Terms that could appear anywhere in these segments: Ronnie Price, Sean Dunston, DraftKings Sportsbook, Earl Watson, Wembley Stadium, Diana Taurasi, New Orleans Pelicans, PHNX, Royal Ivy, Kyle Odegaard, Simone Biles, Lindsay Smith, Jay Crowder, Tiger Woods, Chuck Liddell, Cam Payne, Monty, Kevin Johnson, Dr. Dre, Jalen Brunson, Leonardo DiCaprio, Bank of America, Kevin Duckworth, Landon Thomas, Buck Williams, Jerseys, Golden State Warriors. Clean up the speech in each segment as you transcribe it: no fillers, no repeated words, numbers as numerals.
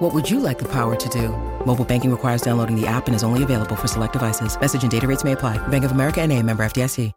What would you like the power to do? Mobile banking requires downloading the app and is only available for select devices. Message and data rates may apply. Bank of America N.A. member FDIC.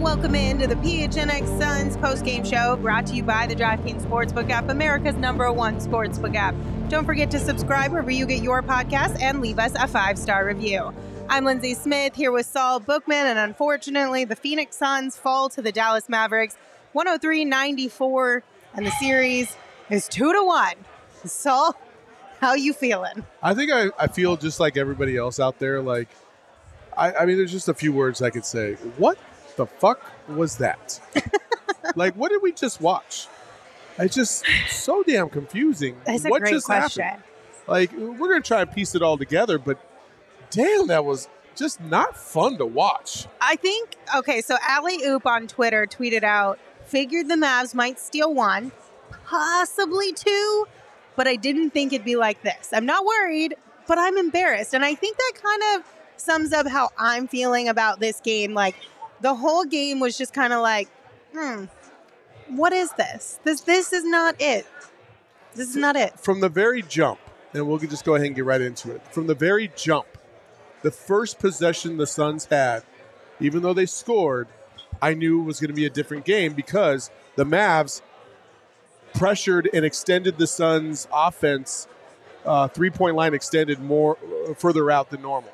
Welcome into the PHNX Suns post-game show, brought to you by the DraftKings Sportsbook app, America's #1 sportsbook app. Don't forget to subscribe wherever you get your podcasts and leave us a 5-star review. I'm Lindsay Smith here with Saul Bookman, and unfortunately, the Phoenix Suns fall to the Dallas Mavericks 103-94, and the series is 2-1. Saul, how you feeling? I think I feel just like everybody else out there. Like, I mean, there's just a few words I could say. What the fuck was that? Like, what did we just watch? It's just so damn confusing. That's a great question. Like, we're going to try to piece it all together, but damn, that was just not fun to watch. I think, okay, so Allie Oop on Twitter tweeted out, figured the Mavs might steal one, possibly two, but I didn't think it'd be like this. I'm not worried, but I'm embarrassed. And I think that kind of sums up how I'm feeling about this game. Like, the whole game was just kind of like, what is this? This is not it. This is not it. From the very jump, and we'll just go ahead and get right into it. From the very jump, the first possession the Suns had, even though they scored, I knew it was going to be a different game because the Mavs pressured and extended the Suns' offense. Three-point line extended further out than normal.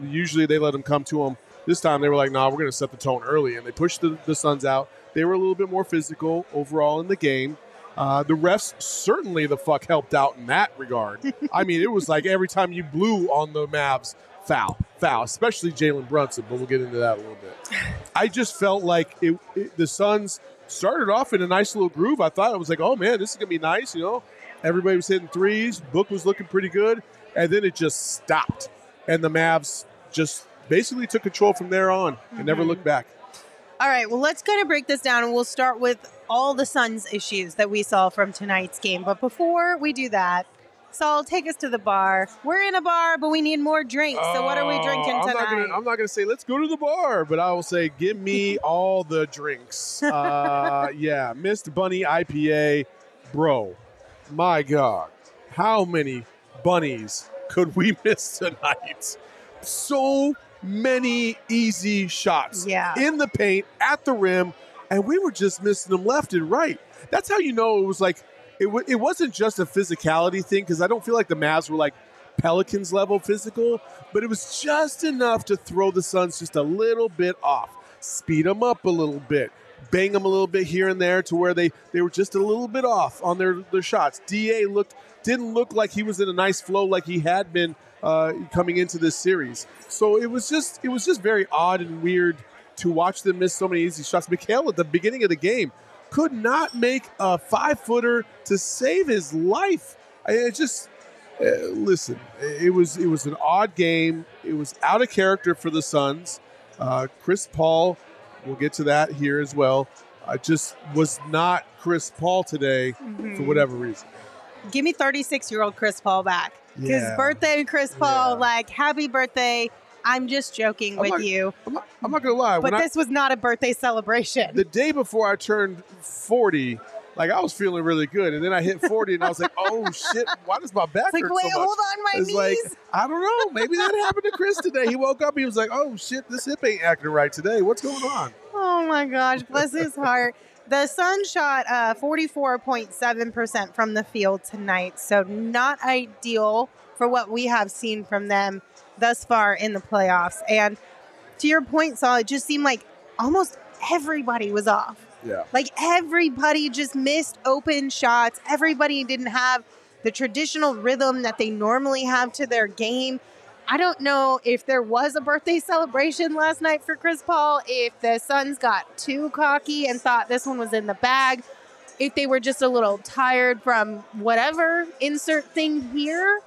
Usually they let them come to them. This time they were like, nah, we're going to set the tone early. And they pushed the Suns out. They were a little bit more physical overall in the game. The refs certainly the fuck helped out in that regard. I mean, it was like every time you blew on the Mavs, foul, especially Jalen Brunson. But we'll get into that a little bit. I just felt like the Suns started off in a nice little groove. I thought it was like, oh, man, this is going to be nice. You know, everybody was hitting threes. Book was looking pretty good. And then it just stopped. And the Mavs just basically took control from there on and never looked back. All right, well, let's kind of break this down, and we'll start with all the Suns issues that we saw from tonight's game. But before we do that, Saul, take us to the bar. We're in a bar, but we need more drinks. So what are we drinking tonight? I'm not going to say, let's go to the bar, but I will say, give me all the drinks. Yeah, Mr. Bunny IPA. Bro, my God, how many bunnies could we miss tonight? So many easy shots in the paint, at the rim, and we were just missing them left and right. That's how you know it was like it wasn't just a physicality thing, because I don't feel like the Mavs were like Pelicans level physical, but it was just enough to throw the Suns just a little bit off, speed them up a little bit, bang them a little bit here and there to where they were just a little bit off on their shots. DA didn't look like he was in a nice flow like he had been coming into this series. So it was just very odd and weird to watch them miss so many easy shots. Mikal at the beginning of the game could not make a 5-footer to save his life. It was an odd game. It was out of character for the Suns. Chris Paul, we'll get to that here as well. I just was not Chris Paul today for whatever reason. Give me 36-year-old Chris Paul back. His birthday, Chris Paul, like, happy birthday. I'm just joking with you. I'm not going to lie. But this was not a birthday celebration. The day before I turned 40, like, I was feeling really good. And then I hit 40, and I was like, oh, shit, why does my back hurt so much? It's like, wait, hold on, my knees. Like, I don't know. Maybe that happened to Chris today. He woke up, he was like, oh, shit, this hip ain't acting right today. What's going on? Oh, my gosh. Bless his heart. The Suns shot 44.7% from the field tonight, so not ideal for what we have seen from them thus far in the playoffs. And to your point, Saul, it just seemed like almost everybody was off. Yeah. Like, everybody just missed open shots. Everybody didn't have the traditional rhythm that they normally have to their game. I don't know if there was a birthday celebration last night for Chris Paul, if the Suns got too cocky and thought this one was in the bag, if they were just a little tired from whatever insert thing here,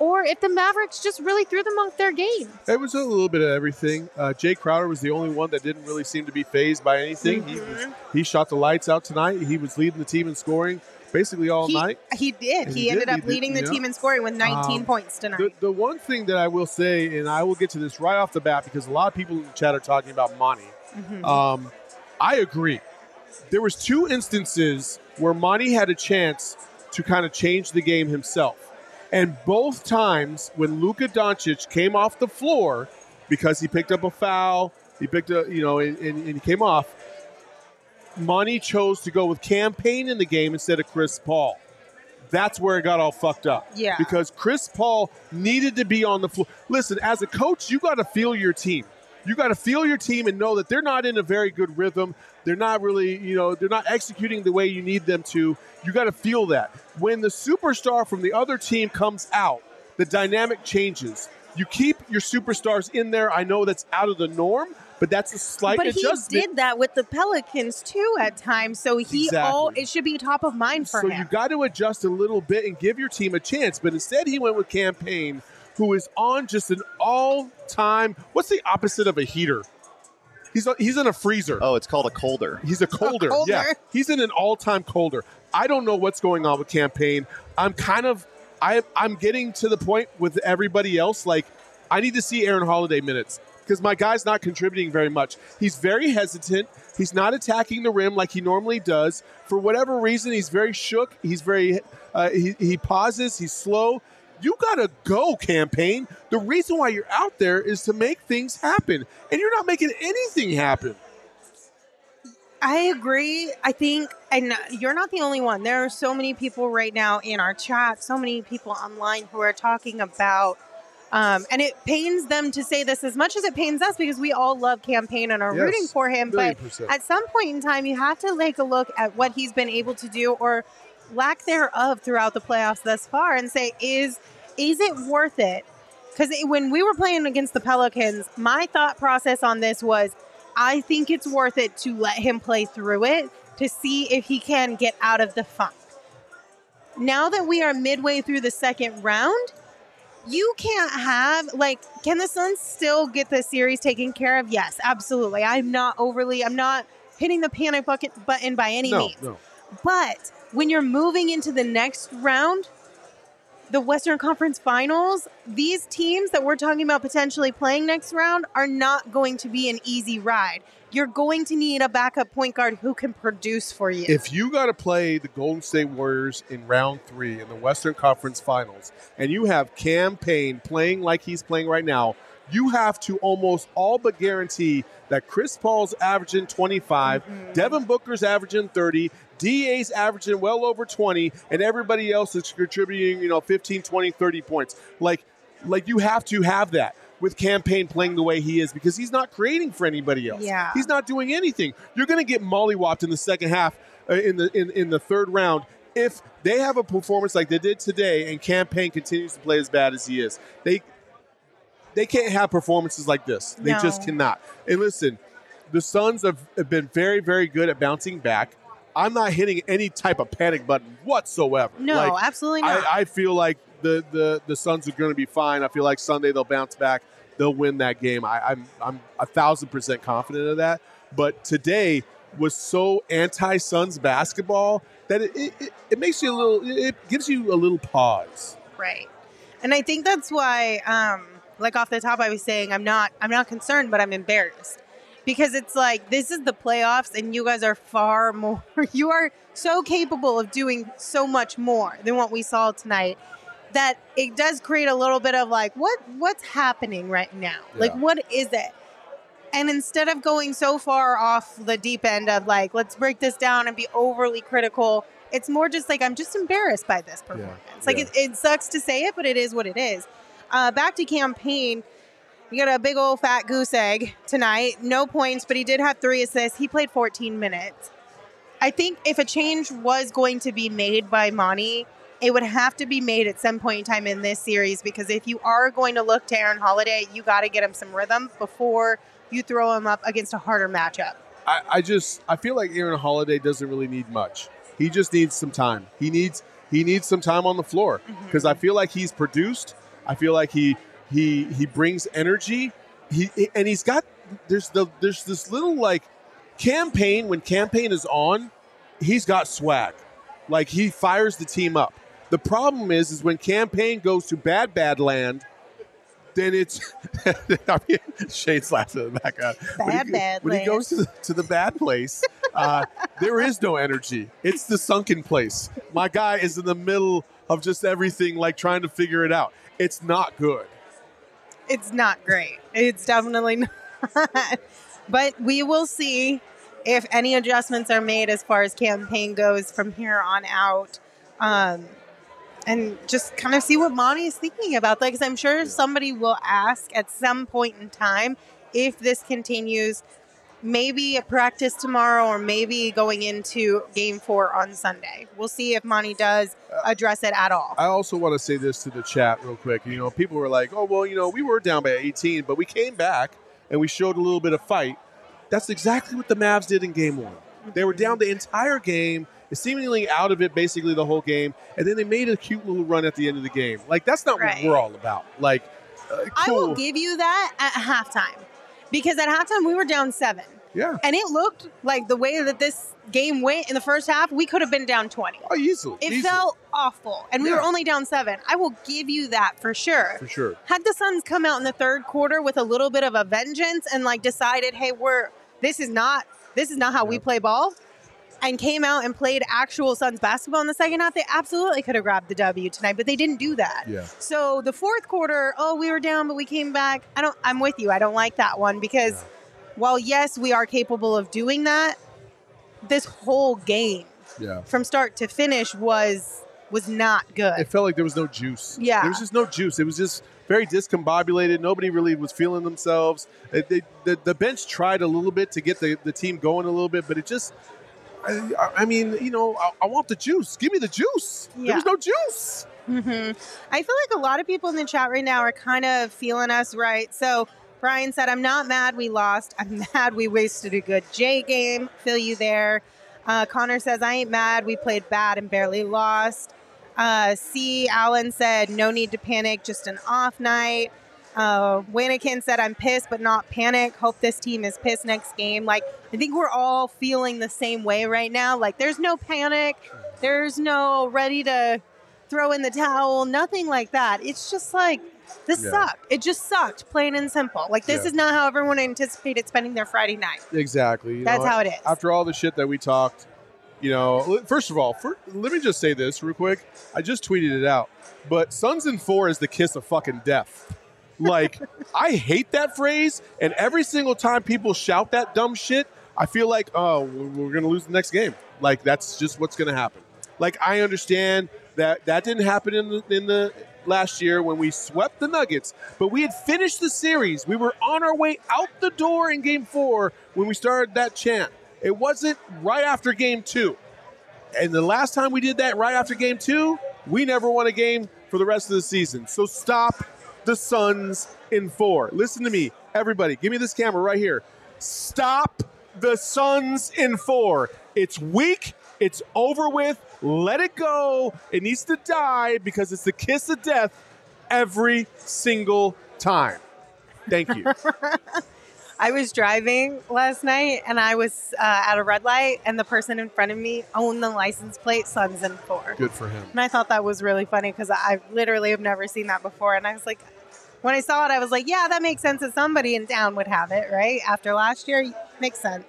or if the Mavericks just really threw them off their game. It was a little bit of everything. Jay Crowder was the only one that didn't really seem to be fazed by anything. Mm-hmm. He shot the lights out tonight. He was leading the team in scoring basically all night. He did. He ended up leading the team in scoring with 19 points tonight. The one thing that I will say, and I will get to this right off the bat because a lot of people in the chat are talking about Monty. Mm-hmm. I agree. There was two instances where Monty had a chance to kind of change the game himself. And both times when Luka Doncic came off the floor because he picked up a foul, he picked up, you know, and he came off, Monty chose to go with Cam Payne in the game instead of Chris Paul. That's where it got all fucked up. Yeah. Because Chris Paul needed to be on the floor. Listen, as a coach, you got to feel your team. You got to feel your team and know that they're not in a very good rhythm. They're not really, you know, they're not executing the way you need them to. You got to feel that. When the superstar from the other team comes out, the dynamic changes. You keep your superstars in there. I know that's out of the norm, but that's a slight adjustment. But he did that with the Pelicans, too, at times. So it should be top of mind for him. So you got to adjust a little bit and give your team a chance. But instead, he went with Cam Payne, who is on just an all-time – what's the opposite of a heater? He's in a freezer. Oh, it's called a colder. He's a colder. Yeah. He's in an all-time colder. I don't know what's going on with Cam Payne. I'm kind of – I'm getting to the point with everybody else. Like, I need to see Aaron Holiday minutes because my guy's not contributing very much. He's very hesitant. He's not attacking the rim like he normally does. For whatever reason, he's very shook. He's very he pauses. He's slow. You got to go, Cam Payne. The reason why you're out there is to make things happen, and you're not making anything happen. I agree. I think, and you're not the only one. There are so many people right now in our chat, so many people online who are talking about, and it pains them to say this as much as it pains us because we all love Cam Payne and are rooting for him. 30%. But at some point in time, you have to take a look at what he's been able to do or lack thereof throughout the playoffs thus far and say, is it worth it? Because when we were playing against the Pelicans, my thought process on this was, I think it's worth it to let him play through it to see if he can get out of the funk. Now that we are midway through the second round, you can't have, like, can the Suns still get this series taken care of? Yes, absolutely. I'm not hitting the panic button by any means. No. But when you're moving into the next round, the Western Conference Finals, these teams that we're talking about potentially playing next round are not going to be an easy ride. You're going to need a backup point guard who can produce for you. If you got to play the Golden State Warriors in round 3 in the Western Conference Finals, and you have Cam Payne playing like he's playing right now, you have to almost all but guarantee that Chris Paul's averaging 25, mm-hmm. Devin Booker's averaging 30, DA's averaging well over 20, and everybody else is contributing, 15, 20, 30 points. Like you have to have that with Cam Payne playing the way he is because he's not creating for anybody else. Yeah. He's not doing anything. You're going to get mollywopped in the second half, in the third round, if they have a performance like they did today and Cam Payne continues to play as bad as he is. They can't have performances like this. They just cannot. And listen, the Suns have been very, very good at bouncing back. I'm not hitting any type of panic button whatsoever. No, absolutely not. I feel like the Suns are going to be fine. I feel like Sunday they'll bounce back. They'll win that game. I'm 1,000% confident of that. But today was so anti-Suns basketball that it makes you a little. It gives you a little pause. Right, and I think that's why, off the top, I was saying I'm not concerned, but I'm embarrassed. Because it's like, this is the playoffs, and you guys are far more. You are so capable of doing so much more than what we saw tonight that it does create a little bit of like, what's happening right now? Yeah. Like, what is it? And instead of going so far off the deep end of like, let's break this down and be overly critical, it's more just like, I'm just embarrassed by this performance. Yeah. Like, it sucks to say it, but it is what it is. Back to Cam Payne. You got a big old fat goose egg tonight. No points, but he did have 3 assists. He played 14 minutes. I think if a change was going to be made by Monty, It would have to be made at some point in time in this series, because if you are going to look to Aaron Holiday, you got to get him some rhythm before you throw him up against a harder matchup. I feel like Aaron Holiday doesn't really need much. He just needs some time. He needs some time on the floor, because I feel like he's produced. I feel like he brings energy. There's this little like Cam Payne, when Cam Payne is on, he's got swag. Like, he fires the team up. The problem is when Cam Payne goes to bad land, then it's Shane's laughing in the background. When he goes to the bad place, there is no energy. It's the sunken place. My guy is in the middle of just everything, like trying to figure it out. It's not good. It's not great. It's definitely not. But we will see if any adjustments are made as far as Cam Payne goes from here on out, and just kind of see what Monty is thinking about. Like, 'cause I'm sure somebody will ask at some point in time if this continues, maybe a practice tomorrow or maybe going into Game 4 on Sunday. We'll see if Monty does address it at all. I also want to say this to the chat real quick. You know, people were like, oh, well, you know, we were down by 18, but we came back and we showed a little bit of fight. That's exactly what the Mavs did in Game 1. They were down the entire game, seemingly out of it basically the whole game, and then they made a cute little run at the end of the game. Like, that's not right. What we're all about. Like, cool. I will give you that at halftime, because at halftime we were down 7. Yeah. And it looked like the way that this game went in the first half, we could have been down 20. Oh, easily. It felt awful, and we were only down 7. I will give you that for sure. For sure. Had the Suns come out in the third quarter with a little bit of a vengeance and like decided, hey, this is not how we play ball, and came out and played actual Suns basketball in the second half, they absolutely could have grabbed the W tonight, but they didn't do that. Yeah. So the fourth quarter, we were down, but we came back. I'm with you. I don't like that one, because while, yes, we are capable of doing that, this whole game from start to finish was not good. It felt like there was no juice. Yeah. There was just no juice. It was just very discombobulated. Nobody really was feeling themselves. The bench tried a little bit to get the team going a little bit, but it just – I mean, you know, I want the juice. Give me the juice. Yeah. There was no juice. I feel like a lot of people in the chat right now are kind of feeling us, right? So Brian said, I'm not mad we lost. I'm mad we wasted a good J game. Feel you there. Connor says, I ain't mad. We played bad and barely lost. C. Allen said, no need to panic. Just an off night. Wanakin said, I'm pissed, but not panic. Hope this team is pissed next game. Like, I think we're all feeling the same way right now. Like, there's no panic. There's no ready to throw in the towel. Nothing like that. It's just like, this sucked. It just sucked, plain and simple. Like, this is not how everyone anticipated spending their Friday night. Exactly. That's how it is. After all the shit that we talked, you know, first of all, let me just say this real quick. I just tweeted it out. But Suns in 4 is the kiss of fucking death. Like, I hate that phrase, and every single time people shout that dumb shit, I feel like, oh, we're going to lose the next game. Like, that's just what's going to happen. Like, I understand that didn't happen in the last year when we swept the Nuggets, but we had finished the series. We were on our way out the door in Game 4 when we started that chant. It wasn't right after Game 2. And the last time we did that right after Game 2, we never won a game for the rest of the season. So stop the Suns in 4. Listen to me, everybody. Give me this camera right here. Stop the Suns in 4. It's weak. It's over with. Let it go. It needs to die, because it's the kiss of death every single time. Thank you. I was driving last night, and I was at a red light, and the person in front of me owned the license plate Suns in 4. Good for him. And I thought that was really funny, because I literally have never seen that before. And I was like, when I saw it, I was like, yeah, that makes sense that somebody in town would have it, right? After last year, makes sense.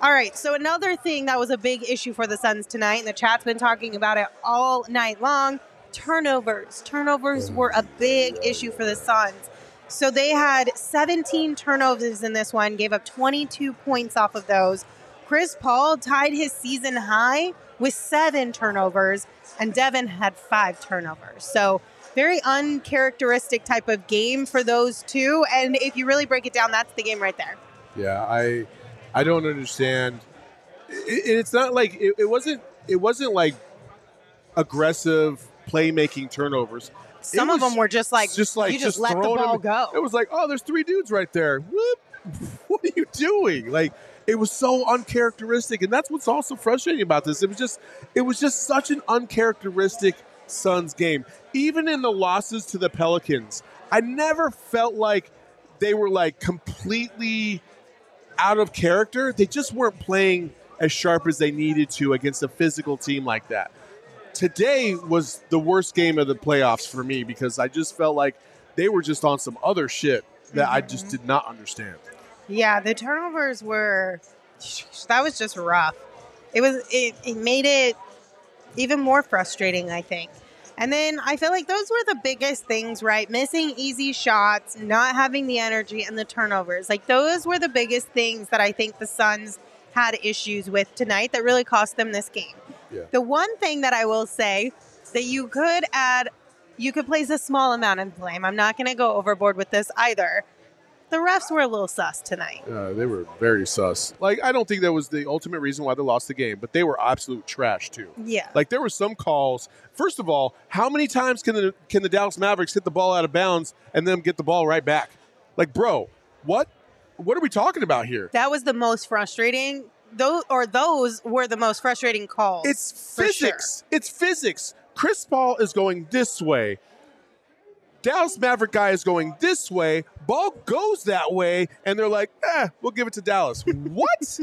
All right, so another thing that was a big issue for the Suns tonight, and the chat's been talking about it all night long, turnovers. Turnovers were a big issue for the Suns. So they had 17 turnovers in this one, gave up 22 points off of those. Chris Paul tied his season high with 7 turnovers, and Devin had 5 turnovers. So very uncharacteristic type of game for those two. And if you really break it down, that's the game right there. Yeah, I don't understand. It's not like it wasn't like aggressive playmaking turnovers. Some of them were just let the ball go. It was like, oh, there's three dudes right there. What are you doing? Like, it was so uncharacteristic, and that's what's also frustrating about this. It was just such an uncharacteristic Suns game. Even in the losses to the Pelicans, I never felt like they were like completely out of character. They just weren't playing as sharp as they needed to against a physical team like that. Today was the worst game of the playoffs for me because I just felt like they were just on some other shit that I just did not understand. Yeah, the turnovers were – that was just rough. It made it even more frustrating, I think. And then I feel like those were the biggest things, right? Missing easy shots, not having the energy, and the turnovers. Like, those were the biggest things that I think the Suns had issues with tonight that really cost them this game. Yeah. The one thing that I will say that you could add – you could place a small amount of blame. I'm not going to go overboard with this either. The refs were a little sus tonight. They were very sus. Like, I don't think that was the ultimate reason why they lost the game, but they were absolute trash, too. Yeah. Like, there were some calls. First of all, how many times can the Dallas Mavericks hit the ball out of bounds and then get the ball right back? Like, bro, what? What are we talking about here? That was the most frustrating. Those were the most frustrating calls. It's physics. Sure. It's physics. Chris Paul is going this way. Dallas Maverick guy is going this way, ball goes that way, and they're like, we'll give it to Dallas. What?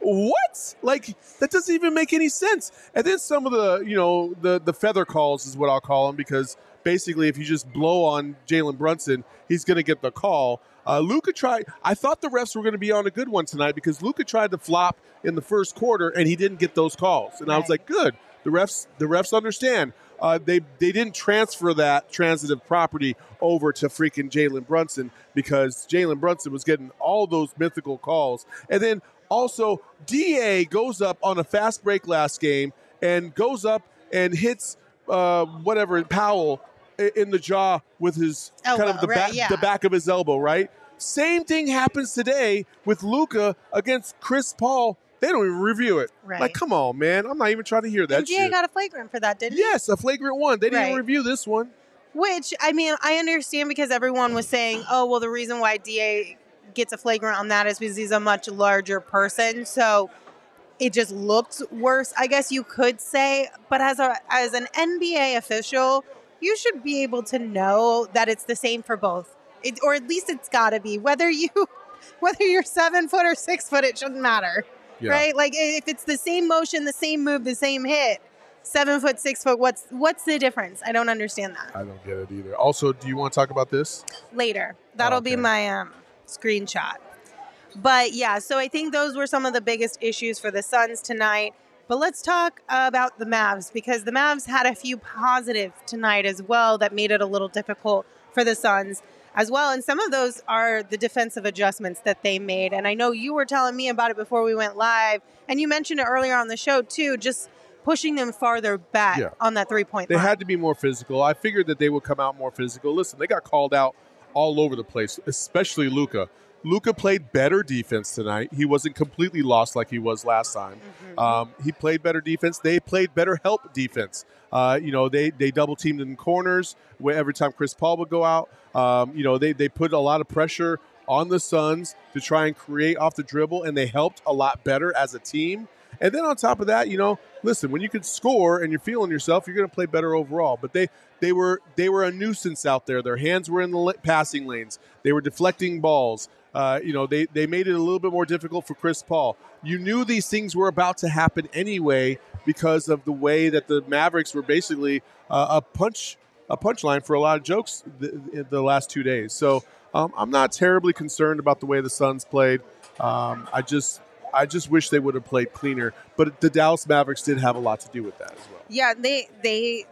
What? Like, that doesn't even make any sense. And then some of the, you know, the feather calls is what I'll call them, because basically if you just blow on Jalen Brunson, he's going to get the call. Luka tried – I thought the refs were going to be on a good one tonight because Luka tried to flop in the first quarter, and he didn't get those calls. And right. I was like, good. The refs understand. They didn't transfer that transitive property over to freaking Jalen Brunson because Jalen Brunson was getting all those mythical calls. And then also DA goes up on a fast break last game and goes up and hits Powell in the jaw with his elbow, kind of the back of his elbow, right? Same thing happens today with Luka against Chris Paul. They don't even review it. Right. Like, come on, man. I'm not even trying to hear that shit. And DA got a flagrant for that, didn't he? Yes, a flagrant one. They didn't even review this one. Which, I mean, I understand because everyone was saying, oh, well, the reason why DA gets a flagrant on that is because he's a much larger person. So it just looked worse, I guess you could say. But as an NBA official, you should be able to know that it's the same for both. Or at least it's got to be. Whether you're 7 foot or 6 foot, it shouldn't matter. Yeah. Right? Like, if it's the same motion, the same move, the same hit, 7 foot, 6 foot, what's the difference? I don't understand that. I don't get it either. Also, do you want to talk about this? Later. That'll be my screenshot. But, yeah, so I think those were some of the biggest issues for the Suns tonight. But let's talk about the Mavs because the Mavs had a few positive tonight as well that made it a little difficult for the Suns as well. And some of those are the defensive adjustments that they made. And I know you were telling me about it before we went live. And you mentioned it earlier on the show, too, just pushing them farther back on that three-point line. They had to be more physical. I figured that they would come out more physical. Listen, they got called out all over the place, especially Luka. Luka played better defense tonight. He wasn't completely lost like he was last time. Mm-hmm. He played better defense. They played better help defense. They double-teamed in corners every time Chris Paul would go out. They put a lot of pressure on the Suns to try and create off the dribble, and they helped a lot better as a team. And then on top of that, listen, when you can score and you're feeling yourself, you're going to play better overall. But they were a nuisance out there. Their hands were in the passing lanes. They were deflecting balls. They made it a little bit more difficult for Chris Paul. You knew these things were about to happen anyway because of the way that the Mavericks were basically a punchline for a lot of jokes in the last 2 days. So I'm not terribly concerned about the way the Suns played. I just wish they would have played cleaner. But the Dallas Mavericks did have a lot to do with that as well. Yeah, they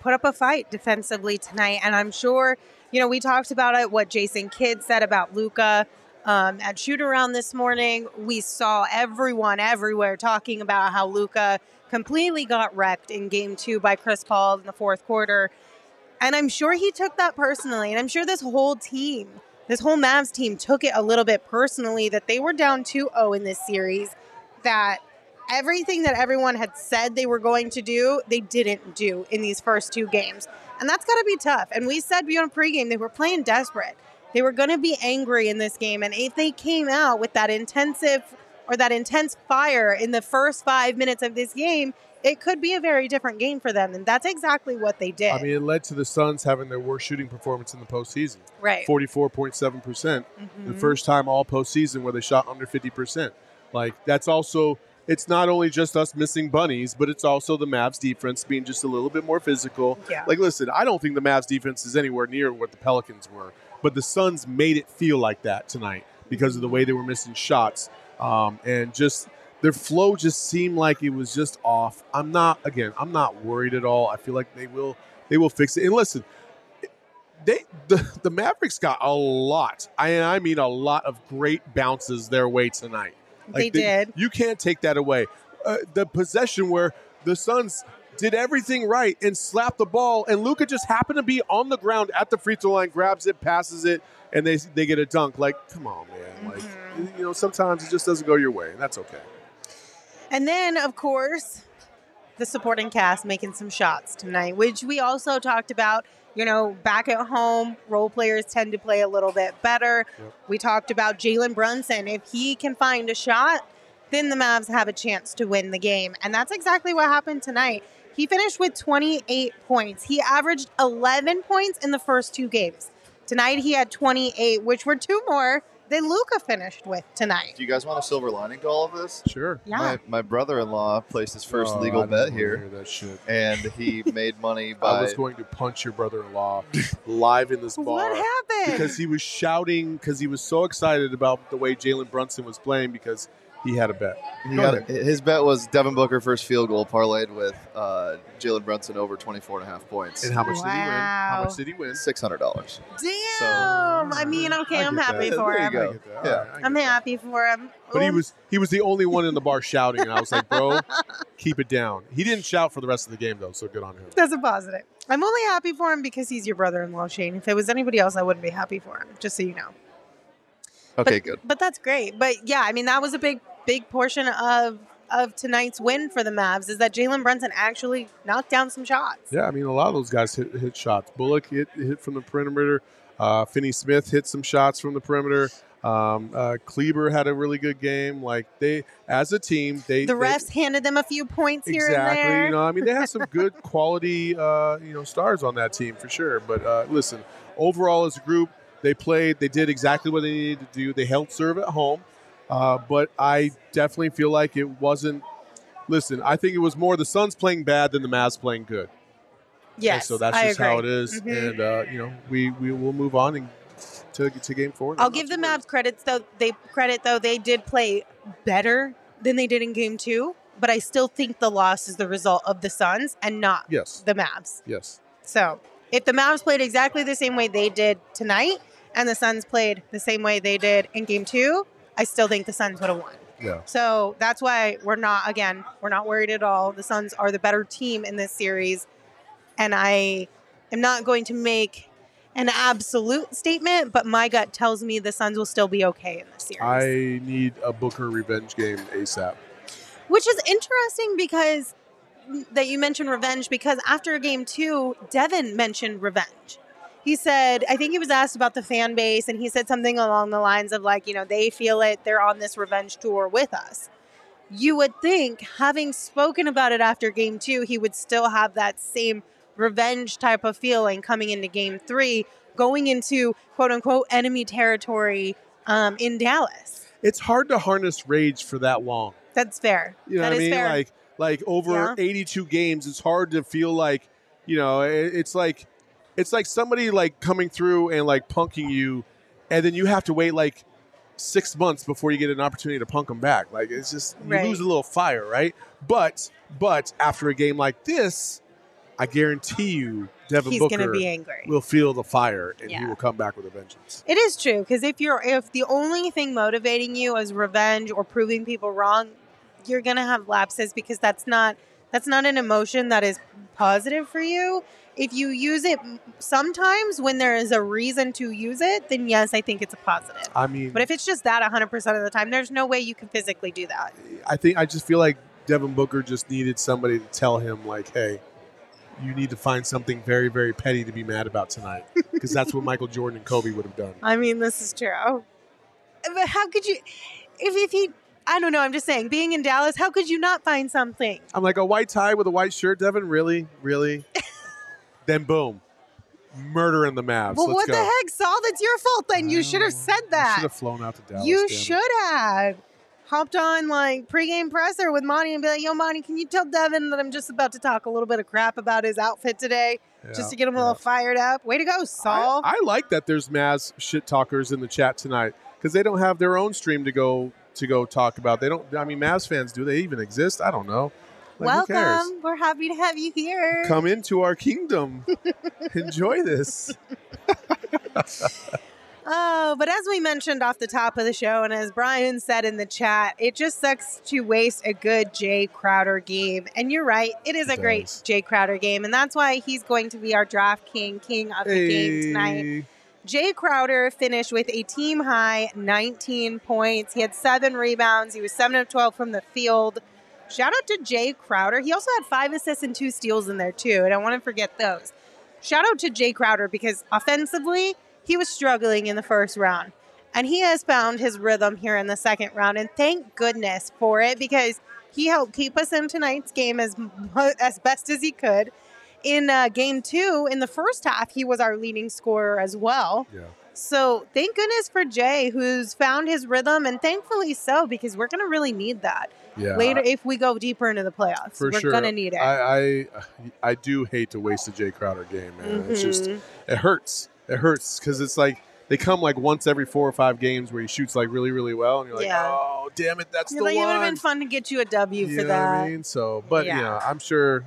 put up a fight defensively tonight, and I'm sure. We talked about it, what Jason Kidd said about Luka at shoot-around this morning. We saw everyone everywhere talking about how Luka completely got wrecked in Game 2 by Chris Paul in the fourth quarter. And I'm sure he took that personally. And I'm sure this whole team, this whole Mavs team took it a little bit personally that they were down 2-0 in this series, that everything that everyone had said they were going to do, they didn't do in these first two games. And that's got to be tough. And we said beyond pregame, they were playing desperate. They were going to be angry in this game. And if they came out with that intense fire in the first 5 minutes of this game, it could be a very different game for them. And that's exactly what they did. I mean, it led to the Suns having their worst shooting performance in the postseason. Right. 44.7%. Mm-hmm. The first time all postseason where they shot under 50%. Like, that's also, it's not only just us missing bunnies, but it's also the Mavs defense being just a little bit more physical. Yeah. Like, listen, I don't think the Mavs defense is anywhere near what the Pelicans were. But the Suns made it feel like that tonight because of the way they were missing shots. And just their flow just seemed like it was just off. I'm not worried at all. I feel like they will fix it. And listen, the Mavericks got a lot. I mean a lot of great bounces their way tonight. Like they did. You can't take that away. The possession where the Suns did everything right and slapped the ball, and Luka just happened to be on the ground at the free throw line, grabs it, passes it, and they get a dunk. Like, come on, man. Mm-hmm. Like, you know, sometimes it just doesn't go your way, and that's okay. And then, of course, the supporting cast making some shots tonight, which we also talked about. You know, back at home, role players tend to play a little bit better. Yep. We talked about Jalen Brunson. If he can find a shot, then the Mavs have a chance to win the game. And that's exactly what happened tonight. He finished with 28 points. He averaged 11 points in the first two games. Tonight he had 28, which were two more than Luka finished with tonight. Do you guys want a silver lining to all of this? Sure. Yeah. My brother-in-law placed his first legal bet here. That shit. And he made money by... I was going to punch your brother-in-law live in this bar. What happened? Because he was shouting, because he was so excited about the way Jalen Brunson was playing because... He had a bet. His bet was Devin Booker first field goal parlayed with Jalen Brunson over 24.5 points. And how much did he win? $600. Damn. So, I mean, okay, I'm happy for him. There you go. Yeah. I'm happy for him. But he was the only one in the bar shouting, and I was like, bro, keep it down. He didn't shout for the rest of the game, though, so good on him. That's a positive. I'm only happy for him because he's your brother-in-law, Shane. If it was anybody else, I wouldn't be happy for him, just so you know. Okay, good. But that's great. But, yeah, I mean, that was a big portion of tonight's win for the Mavs is that Jalen Brunson actually knocked down some shots. Yeah, I mean, a lot of those guys hit shots. Bullock hit from the perimeter. Finney Smith hit some shots from the perimeter. Kleber had a really good game. Like, they, as a team, the refs handed them a few points here and there. You know, I mean, they have some good quality, stars on that team for sure. But, listen, overall as a group, they played. They did exactly what they needed to do. They held serve at home. But I definitely feel like it wasn't – listen, I think it was more the Suns playing bad than the Mavs playing good. Yes, and so that's just how it is. Mm-hmm. And, we will move on and to game four. I'll give the Mavs credit, though. They did play better than they did in game two. But I still think the loss is the result of the Suns and not the Mavs. Yes. So – if the Mavs played exactly the same way they did tonight and the Suns played the same way they did in Game 2, I still think the Suns would have won. Yeah. So that's why we're not worried at all. The Suns are the better team in this series. And I am not going to make an absolute statement, but my gut tells me the Suns will still be okay in this series. I need a Booker revenge game ASAP. Which is interesting because... that you mentioned revenge because after game two, Devin mentioned revenge. He said, I think he was asked about the fan base, and he said something along the lines of like, you know, they feel it. They're on this revenge tour with us. You would think having spoken about it after game two, he would still have that same revenge type of feeling coming into game three, going into quote unquote enemy territory in Dallas. It's hard to harness rage for that long. That's fair. You know that what I mean? Fair. Like over 82 games, it's hard to feel like, you know, it's like somebody like coming through and like punking you, and then you have to wait like 6 months before you get an opportunity to punk them back. Like it's just you lose a little fire, right? But after a game like this, I guarantee you, Devin Booker be angry. Will feel the fire, and he will come back with a vengeance. It is true because if the only thing motivating you is revenge or proving people wrong, you're going to have lapses because that's not an emotion that is positive for you. If you use it sometimes when there is a reason to use it, then yes, I think it's a positive. I mean, but if it's just that 100% of the time, there's no way you can physically do that. I just feel like Devin Booker just needed somebody to tell him, like, hey, you need to find something very, very petty to be mad about tonight, because that's what Michael Jordan and Kobe would have done. I mean, this is true. But how could you – if he – I don't know. I'm just saying, being in Dallas, how could you not find something? I'm like, a white tie with a white shirt, Devin? Really? Really? Then boom. Murder in the Mavs. Well, what the heck, Saul? That's your fault then. You should have said that. I should have flown out to Dallas. You should have. Hopped on, like, pregame presser with Monty and be like, yo, Monty, can you tell Devin that I'm just about to talk a little bit of crap about his outfit today, just to get him a little fired up? Way to go, Saul. I like that there's Mavs shit talkers in the chat tonight, because they don't have their own stream to go talk about. They don't. I mean, Mavs fans, do they even exist? I don't know. Like, welcome. We're happy to have you here. Come into our kingdom. Enjoy this. Oh, but as we mentioned off the top of the show, and as Brian said in the chat, it just sucks to waste a good Jay Crowder game. And you're right. It is a great Jay Crowder game. And that's why he's going to be our DraftKings king of the game tonight. Jay Crowder finished with a team-high 19 points. He had 7 rebounds. He was 7 of 12 from the field. Shout out to Jay Crowder. He also had 5 assists and 2 steals in there, too. And I want to forget those. Shout out to Jay Crowder, because offensively, he was struggling in the first round, and he has found his rhythm here in the second round, and thank goodness for it, because he helped keep us in tonight's game as best as he could. In game 2, in the first half, he was our leading scorer as well. Yeah. So thank goodness for Jay, who's found his rhythm, and thankfully so, because we're going to really need that later if we go deeper into the playoffs. For we're going to need it. I do hate to waste a Jay Crowder game, man. Mm-hmm. It's just – it hurts. It hurts because it's like they come like once every 4 or 5 games where he shoots like really, really well. And you're like, oh, damn it, that's the one. It would have been fun to get you a W for that. You know what I mean? So, but, yeah, I'm sure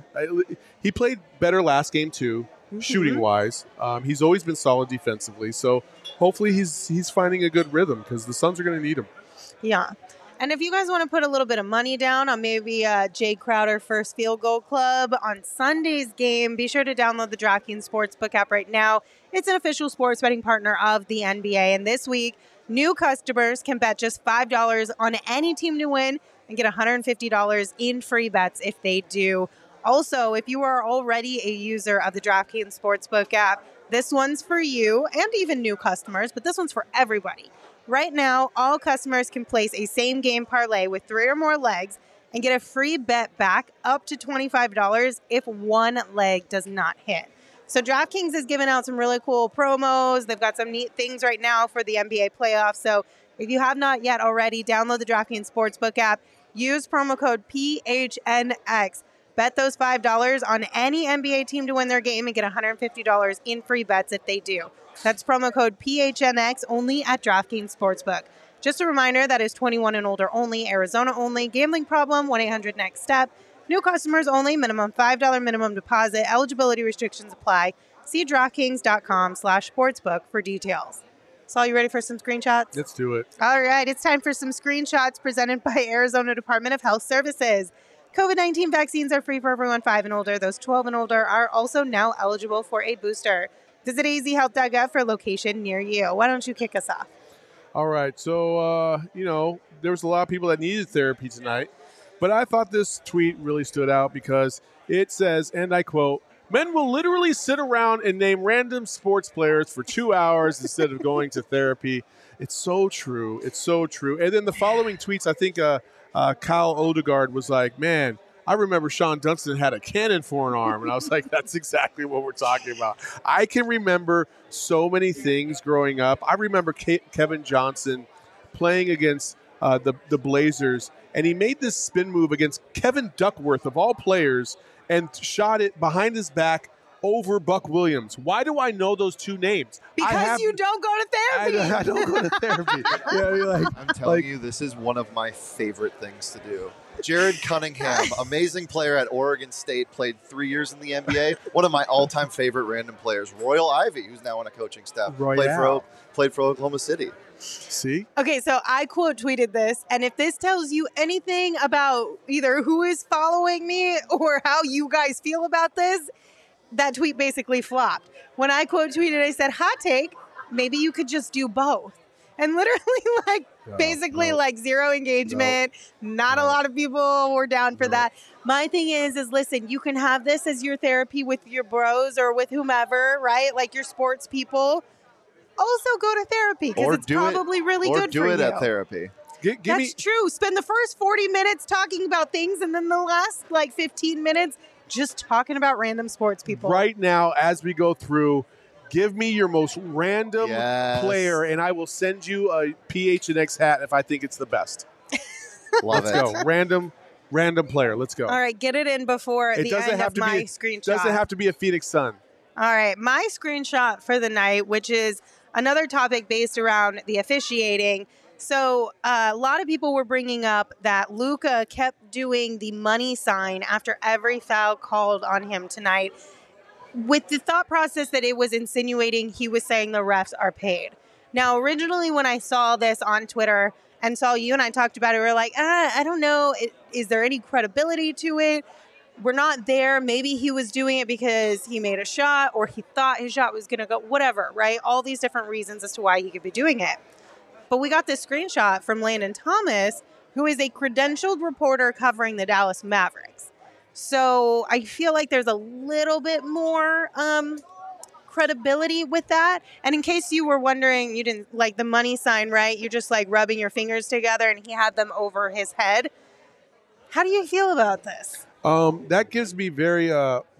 he played better last game too, shooting-wise. He's always been solid defensively. So, hopefully he's finding a good rhythm, because the Suns are going to need him. Yeah. And if you guys want to put a little bit of money down on maybe Jay Crowder First Field Goal Club on Sunday's game, be sure to download the DraftKings Sportsbook app right now. It's an official sports betting partner of the NBA. And this week, new customers can bet just $5 on any team to win and get $150 in free bets if they do. Also, if you are already a user of the DraftKings Sportsbook app, this one's for you and even new customers, but this one's for everybody. Right now, all customers can place a same-game parlay with 3 or more legs and get a free bet back up to $25 if one leg does not hit. So DraftKings has given out some really cool promos. They've got some neat things right now for the NBA playoffs. So if you have not yet already, download the DraftKings Sportsbook app. Use promo code PHNX. Bet those $5 on any NBA team to win their game and get $150 in free bets if they do. That's promo code PHNX only at DraftKings Sportsbook. Just a reminder, that is 21 and older only, Arizona only. Gambling problem, 1-800-NEXT-STEP. New customers only, minimum $5 minimum deposit. Eligibility restrictions apply. See DraftKings.com/sportsbook for details. Saul, you ready for some screenshots? Let's do it. All right, it's time for some screenshots presented by Arizona Department of Health Services. COVID-19 vaccines are free for everyone 5 and older. Those 12 and older are also now eligible for a booster. Visit azhealth.gov for a location near you. Why don't you kick us off? All right. So, there was a lot of people that needed therapy tonight. But I thought this tweet really stood out because it says, and I quote, men will literally sit around and name random sports players for 2 hours instead of going to therapy. It's so true. It's so true. And then the following tweets, I think Kyle Odegaard was like, man, I remember Sean Dunston had a cannon for an arm, and I was like, that's exactly what we're talking about. I can remember so many things growing up. I remember Kevin Johnson playing against the Blazers, and he made this spin move against Kevin Duckworth, of all players, and shot it behind his back over Buck Williams. Why do I know those two names? Because you don't go to therapy. I don't go to therapy. I'm telling you, this is one of my favorite things to do. Jared Cunningham, amazing player at Oregon State, played 3 years in the NBA. One of my all-time favorite random players, Royal Ivy, who's now on a coaching staff, played for Oklahoma City. See? Okay, so I quote tweeted this, and if this tells you anything about either who is following me or how you guys feel about this, that tweet basically flopped. When I quote tweeted, I said, hot take, maybe you could just do both. And literally, like, Basically, like zero engagement. Not a lot of people were down for that. My thing is listen, you can have this as your therapy with your bros or with whomever, right? Like your sports people. Also go to therapy because it's probably really good for you. Or do it at therapy. That's true. Spend the first 40 minutes talking about things and then the last like 15 minutes just talking about random sports people. Right now, as we go through, give me your most random player and I will send you a PHNX hat if I think it's the best. Love it. Let's go. Random player. Let's go. All right. Get it in before the end of my screenshot. It doesn't have to be a Phoenix Sun. All right. My screenshot for the night, which is another topic based around the officiating. So a lot of people were bringing up that Luka kept doing the money sign after every foul called on him tonight with the thought process that it was insinuating he was saying the refs are paid. Now, originally when I saw this on Twitter and saw you and I talked about it, we were like, I don't know. Is there any credibility to it? We're not there. Maybe he was doing it because he made a shot or he thought his shot was going to go, whatever, right? All these different reasons as to why he could be doing it. But we got this screenshot from Landon Thomas, who is a credentialed reporter covering the Dallas Mavericks. So I feel like there's a little bit more credibility with that. And in case you were wondering, you didn't like the money sign, right? You're just like rubbing your fingers together and he had them over his head. How do you feel about this? That gives me very,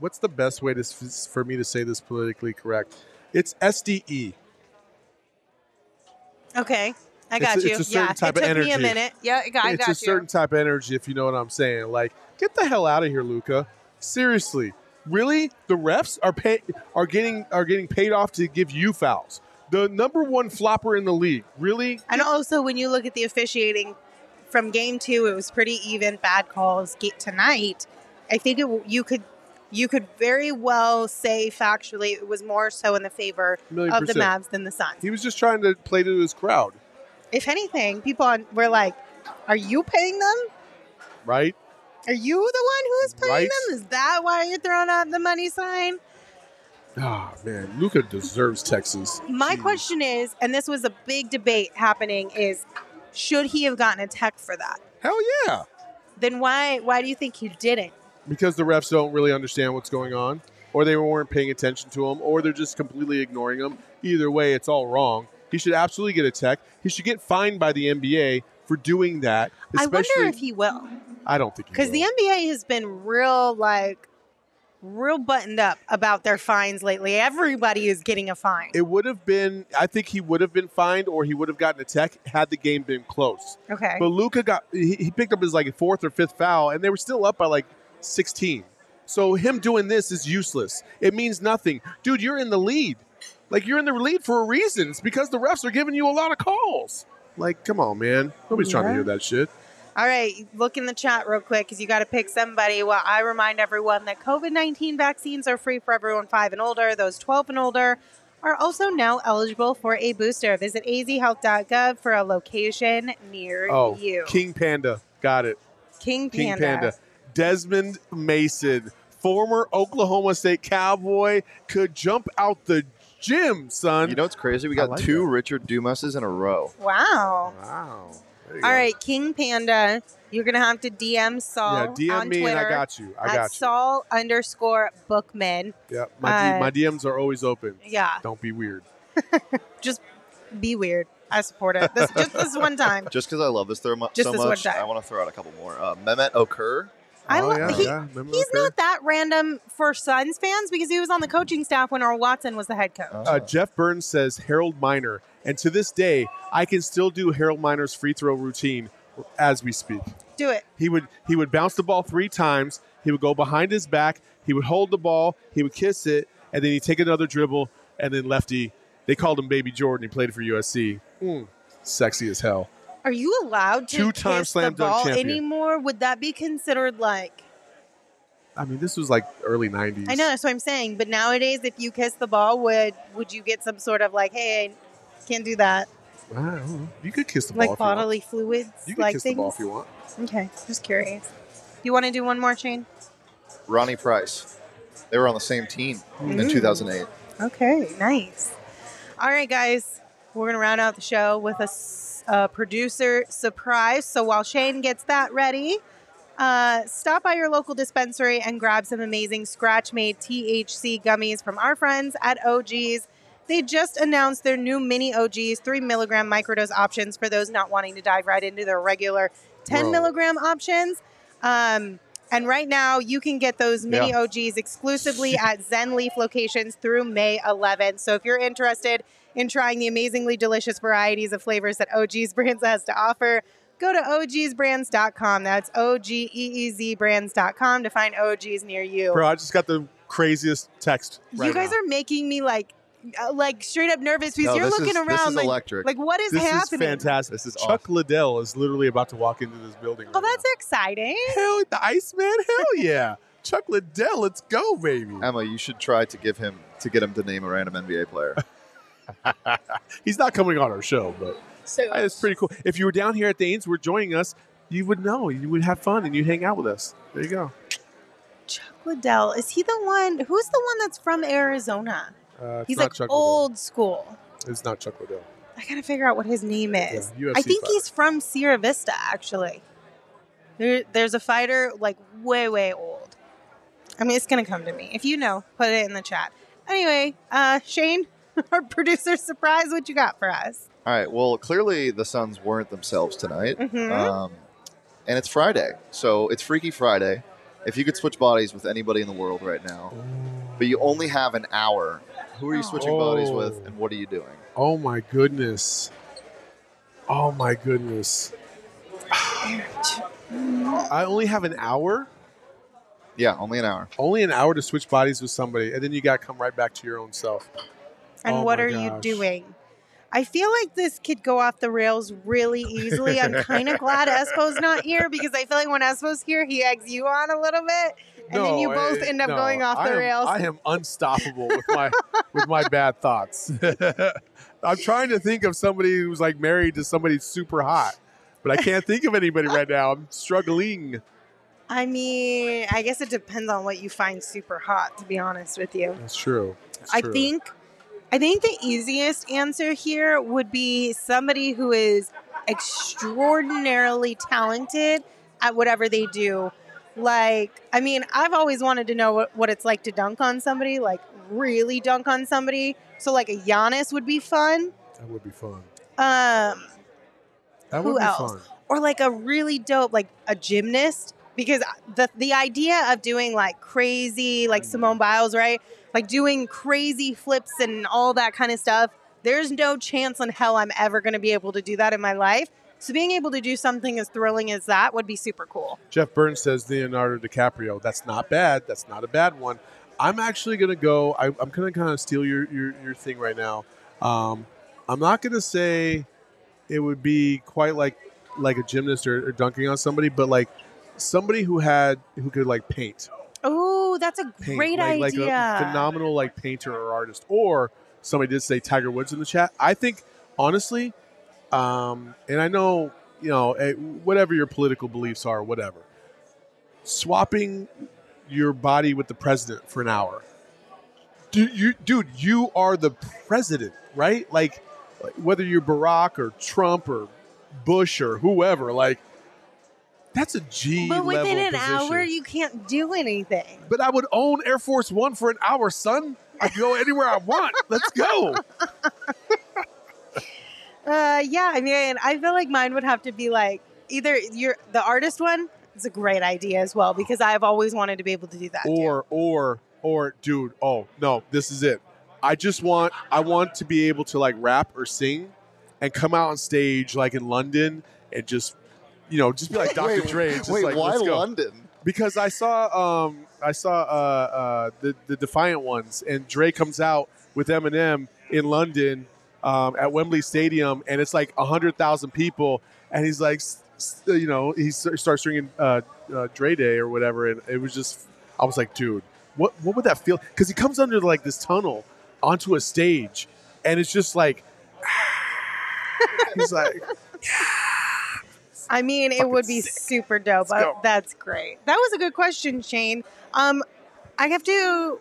what's the best way for me to say this politically correct? It's SDE. Okay, I got you. It's a certain type of energy. It took me a minute. Yeah, I got you. It's a certain type of energy, if you know what I'm saying. Like, get the hell out of here, Luka. Seriously, really? The refs are getting paid off to give you fouls. The number one flopper in the league, really. And also, when you look at the officiating from game two, it was pretty even. Bad calls tonight. I think you could very well say factually it was more so in the favor of the Mavs than the Suns. He was just trying to play to his crowd. If anything, people were like, are you paying them? Right. Are you the one who is paying them? Is that why you're throwing out the money sign? Oh, man. Luka deserves Texas. My question is, and this was a big debate happening, is should he have gotten a tech for that? Hell yeah. Then why do you think he didn't? Because the refs don't really understand what's going on, or they weren't paying attention to him, or they're just completely ignoring him. Either way, it's all wrong. He should absolutely get a tech. He should get fined by the NBA for doing that. I wonder if he will. I don't think he will. Because the NBA has been real buttoned up about their fines lately. Everybody is getting a fine. I think he would have been fined or he would have gotten a tech had the game been close. Okay. But Luka he picked up his like fourth or fifth foul, and they were still up by like 16. So him doing this is useless. It means nothing. Dude, you're in the lead. Like, you're in the lead for a reason. It's because the refs are giving you a lot of calls. Like, come on, man. Nobody's trying to hear that shit. All right, look in the chat real quick because you got to pick somebody. Well, I remind everyone that COVID-19 vaccines are free for everyone 5 and older. Those 12 and older are also now eligible for a booster. Visit azhealth.gov for a location near you. King Panda. Got it. King Panda. Desmond Mason, former Oklahoma State Cowboy, could jump out the gym, son. You know what's crazy? We got two Richard Dumases in a row. Wow. All right, King Panda, you're going to have to DM Saul on me Twitter. And I got you. At Saul_Bookman. Yeah, my DMs are always open. Yeah. Don't be weird. Just be weird. I support it. Just this one time. Just because I love this so much, I want to throw out a couple more. Mehmet Okur. He's not that random for Suns fans because he was on the coaching staff when Earl Watson was the head coach. Jeff Burns says Harold Miner. And to this day, I can still do Harold Miner's free throw routine as we speak. Do it. He would bounce the ball 3 times. He would go behind his back. He would hold the ball. He would kiss it. And then he'd take another dribble. And then lefty. They called him Baby Jordan. He played for USC. Sexy as hell. Are you allowed to Two-time kiss the ball anymore? Would that be considered like? I mean, this was like early 90s. I know, that's what I'm saying. But nowadays, if you kiss the ball, would you get some sort of like, hey, I can't do that? I don't know. You could kiss the ball if you want. Like bodily fluids? You could kiss the ball if you want. Okay, just curious. You want to do one more, Shane? Ronnie Price. They were on the same team in 2008. Okay, nice. All right, guys. We're going to round out the show with a producer surprise. So while Shane gets that ready, stop by your local dispensary and grab some amazing scratch-made THC gummies from our friends at OG's. They just announced their new mini OG's 3 milligram microdose options for those not wanting to dive right into their regular 10 milligram options. And right now, you can get those mini OGs exclusively at Zen Leaf locations through May 11th. So if you're interested in trying the amazingly delicious varieties of flavors that OG's Brands has to offer, go to OGsBrands.com. That's O-G-E-E-Z Brands.com to find OGs near you. Bro, I just got the craziest text right now. You guys are making me like straight up nervous because you're looking around. This is like, electric. Like, what is happening? This is fantastic. This is awesome. Chuck Liddell is literally about to walk into this building. Oh, right that's now. Exciting. Hell, the Iceman. Hell yeah. Chuck Liddell, let's go, baby. Emily, you should try to get him to name a random NBA player. He's not coming on our show, but it's pretty cool. If you were down here at the Ains, were joining us, you would know. You would have fun and you'd hang out with us. There you go. Chuck Liddell. Is he the one? Who's the one that's from Arizona? He's like old school. It's not Chuck Liddell. I gotta figure out what his name is. Yeah, I think he's from Sierra Vista, actually. There's a fighter like way, way old. I mean, it's gonna come to me. If you know, put it in the chat. Anyway, Shane, our producer, surprise, what you got for us? All right. Well, clearly the Suns weren't themselves tonight, and it's Friday, so it's Freaky Friday. If you could switch bodies with anybody in the world right now, but you only have an hour. Who are you switching bodies with, and what are you doing? Oh, my goodness. Oh, my goodness. I only have an hour? Yeah, only an hour. Only an hour to switch bodies with somebody, and then you got to come right back to your own self. And what are you doing? I feel like this could go off the rails really easily. I'm kind of glad Espo's not here because I feel like when Espo's here, he eggs you on a little bit. And then you both end up going off the rails. I am unstoppable with my bad thoughts. I'm trying to think of somebody who's like married to somebody super hot, but I can't think of anybody right now. I'm struggling. I mean, I guess it depends on what you find super hot, to be honest with you. That's true. I think the easiest answer here would be somebody who is extraordinarily talented at whatever they do. Like, I mean, I've always wanted to know what it's like to dunk on somebody, like really dunk on somebody. So like a Giannis would be fun. That would be fun. That would be fun. Or like a really dope, like a gymnast, because the idea of doing like crazy, like Simone Biles, right? Like doing crazy flips and all that kind of stuff. There's no chance in hell I'm ever going to be able to do that in my life. So being able to do something as thrilling as that would be super cool. Jeff Burns says Leonardo DiCaprio. That's not bad. That's not a bad one. I'm actually going to go. I'm going to kind of steal your thing right now. I'm not going to say it would be quite like a gymnast or dunking on somebody, but like somebody who could like paint. Oh, that's a great idea. Like a phenomenal like painter or artist. Or somebody did say Tiger Woods in the chat. I think honestly. And I know, you know, whatever your political beliefs are, whatever, swapping your body with the president for an hour. Dude, you are the president, right? Like, whether you're Barack or Trump or Bush or whoever, like, that's a G-level position. But within an hour, you can't do anything. But I would own Air Force One for an hour, son. I can go anywhere I want. Let's go. Yeah, I mean, I feel like mine would have to be like either the artist one is a great idea as well, because I've always wanted to be able to do that. Or dude, oh no, this is it. I want to be able to like rap or sing and come out on stage like in London and just, you know, just be like Dr. Dre. Wait, why London? Because I saw the Defiant Ones, and Dre comes out with Eminem in London. At Wembley Stadium, and it's like 100,000 people, and he's like, you know, he starts singing Dre Day or whatever, and it was just, I was like, dude, what would that feel? Because he comes under like this tunnel onto a stage, and it's just like, he's like, I mean, it would be sick. Super dope. That's great. That was a good question, Shane. I have to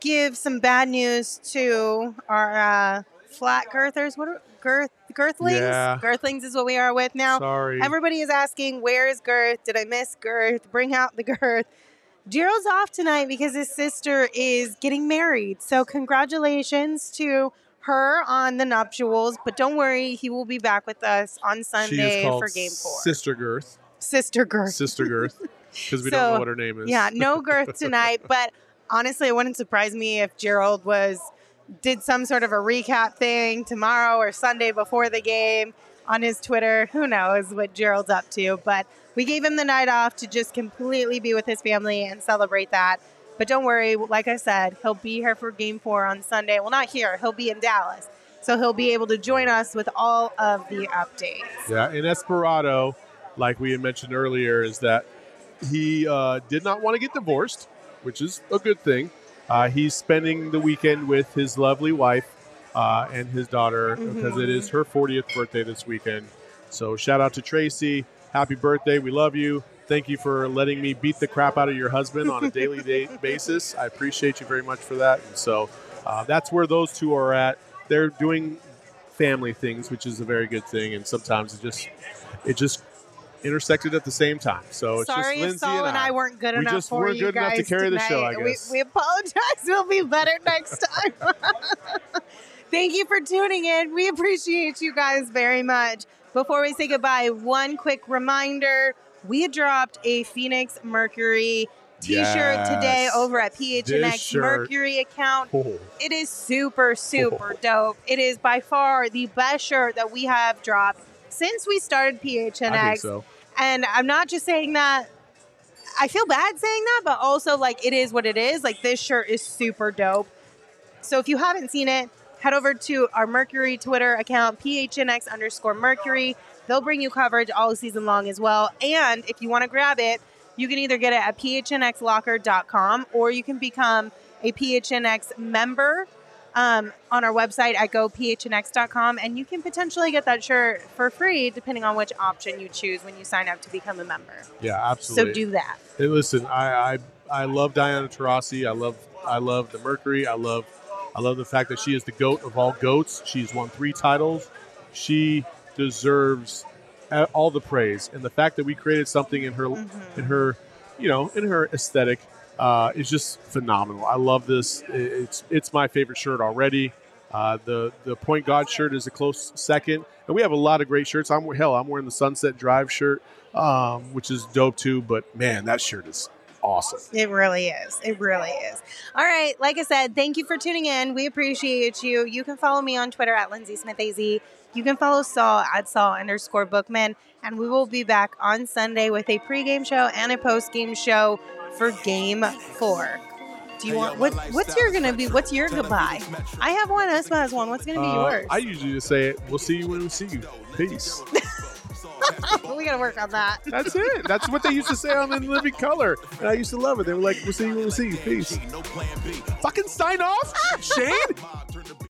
give some bad news to our flat girthers. What are girth Girthlings? Yeah. Girthlings is what we are with now. Sorry. Everybody is asking, where is Girth? Did I miss Girth? Bring out the Girth. Jiro's off tonight because his sister is getting married. So congratulations to her on the nuptials. But don't worry, he will be back with us on Sunday for Game 4. Sister Girth. Sister Girth. Sister Girth. Because we don't know what her name is. Yeah, no Girth tonight. But honestly, it wouldn't surprise me if Gerald did some sort of a recap thing tomorrow or Sunday before the game on his Twitter. Who knows what Gerald's up to. But we gave him the night off to just completely be with his family and celebrate that. But don't worry, like I said, he'll be here for Game 4 on Sunday. Well, not here. He'll be in Dallas. So he'll be able to join us with all of the updates. Yeah, and Esperado, like we had mentioned earlier, is that he did not want to get divorced, which is a good thing. He's spending the weekend with his lovely wife and his daughter because it is her 40th birthday this weekend. So shout out to Tracy. Happy birthday. We love you. Thank you for letting me beat the crap out of your husband on a daily basis. I appreciate you very much for that. And so that's where those two are at. They're doing family things, which is a very good thing. And sometimes it just intersected at the same time. So sorry, it's just Lindsay Saul and I weren't good enough for you guys. We just weren't good enough to carry tonight. The show, I guess. We apologize. We'll be better next time. Thank you for tuning in. We appreciate you guys very much. Before we say goodbye, one quick reminder. We dropped a Phoenix Mercury t-shirt today over at PHNX Mercury account. Oh. It is super, super dope. It is by far the best shirt that we have dropped since we started PHNX. I think so. And I'm not just saying that. I feel bad saying that, but also, like, it is what it is. Like, this shirt is super dope. So if you haven't seen it, head over to our Mercury Twitter account, PHNX_Mercury. They'll bring you coverage all season long as well. And if you want to grab it, you can either get it at phnxlocker.com or you can become a PHNX member on our website at gophnx.com. And you can potentially get that shirt for free depending on which option you choose when you sign up to become a member. Yeah, absolutely. So do that. Hey, listen, I love Diana Taurasi. I love the Mercury. I love the fact that she is the GOAT of all GOATs. She's won 3 titles. She deserves all the praise, and the fact that we created something in her in her aesthetic is just phenomenal. I love this. It's my favorite shirt already. The Point God shirt is a close second, and we have a lot of great shirts. I'm wearing the Sunset Drive shirt, which is dope too. But man, that shirt is awesome. It really is. It really is. All right. Like I said, thank you for tuning in. We appreciate you. You can follow me on Twitter at Lindsay Smith AZ. You can follow Saul at Saul_Bookman. And we will be back on Sunday with a pregame show and a postgame show for Game 4. Do you want what's your goodbye? I have one. Esma has one. What's going to be yours? I usually just say it. We'll see you when we see you. Peace. We got to work on that. That's it. That's what they used to say on In Living Color. And I used to love it. They were like, we'll see you when we see you. Peace. Fucking sign off, Shane.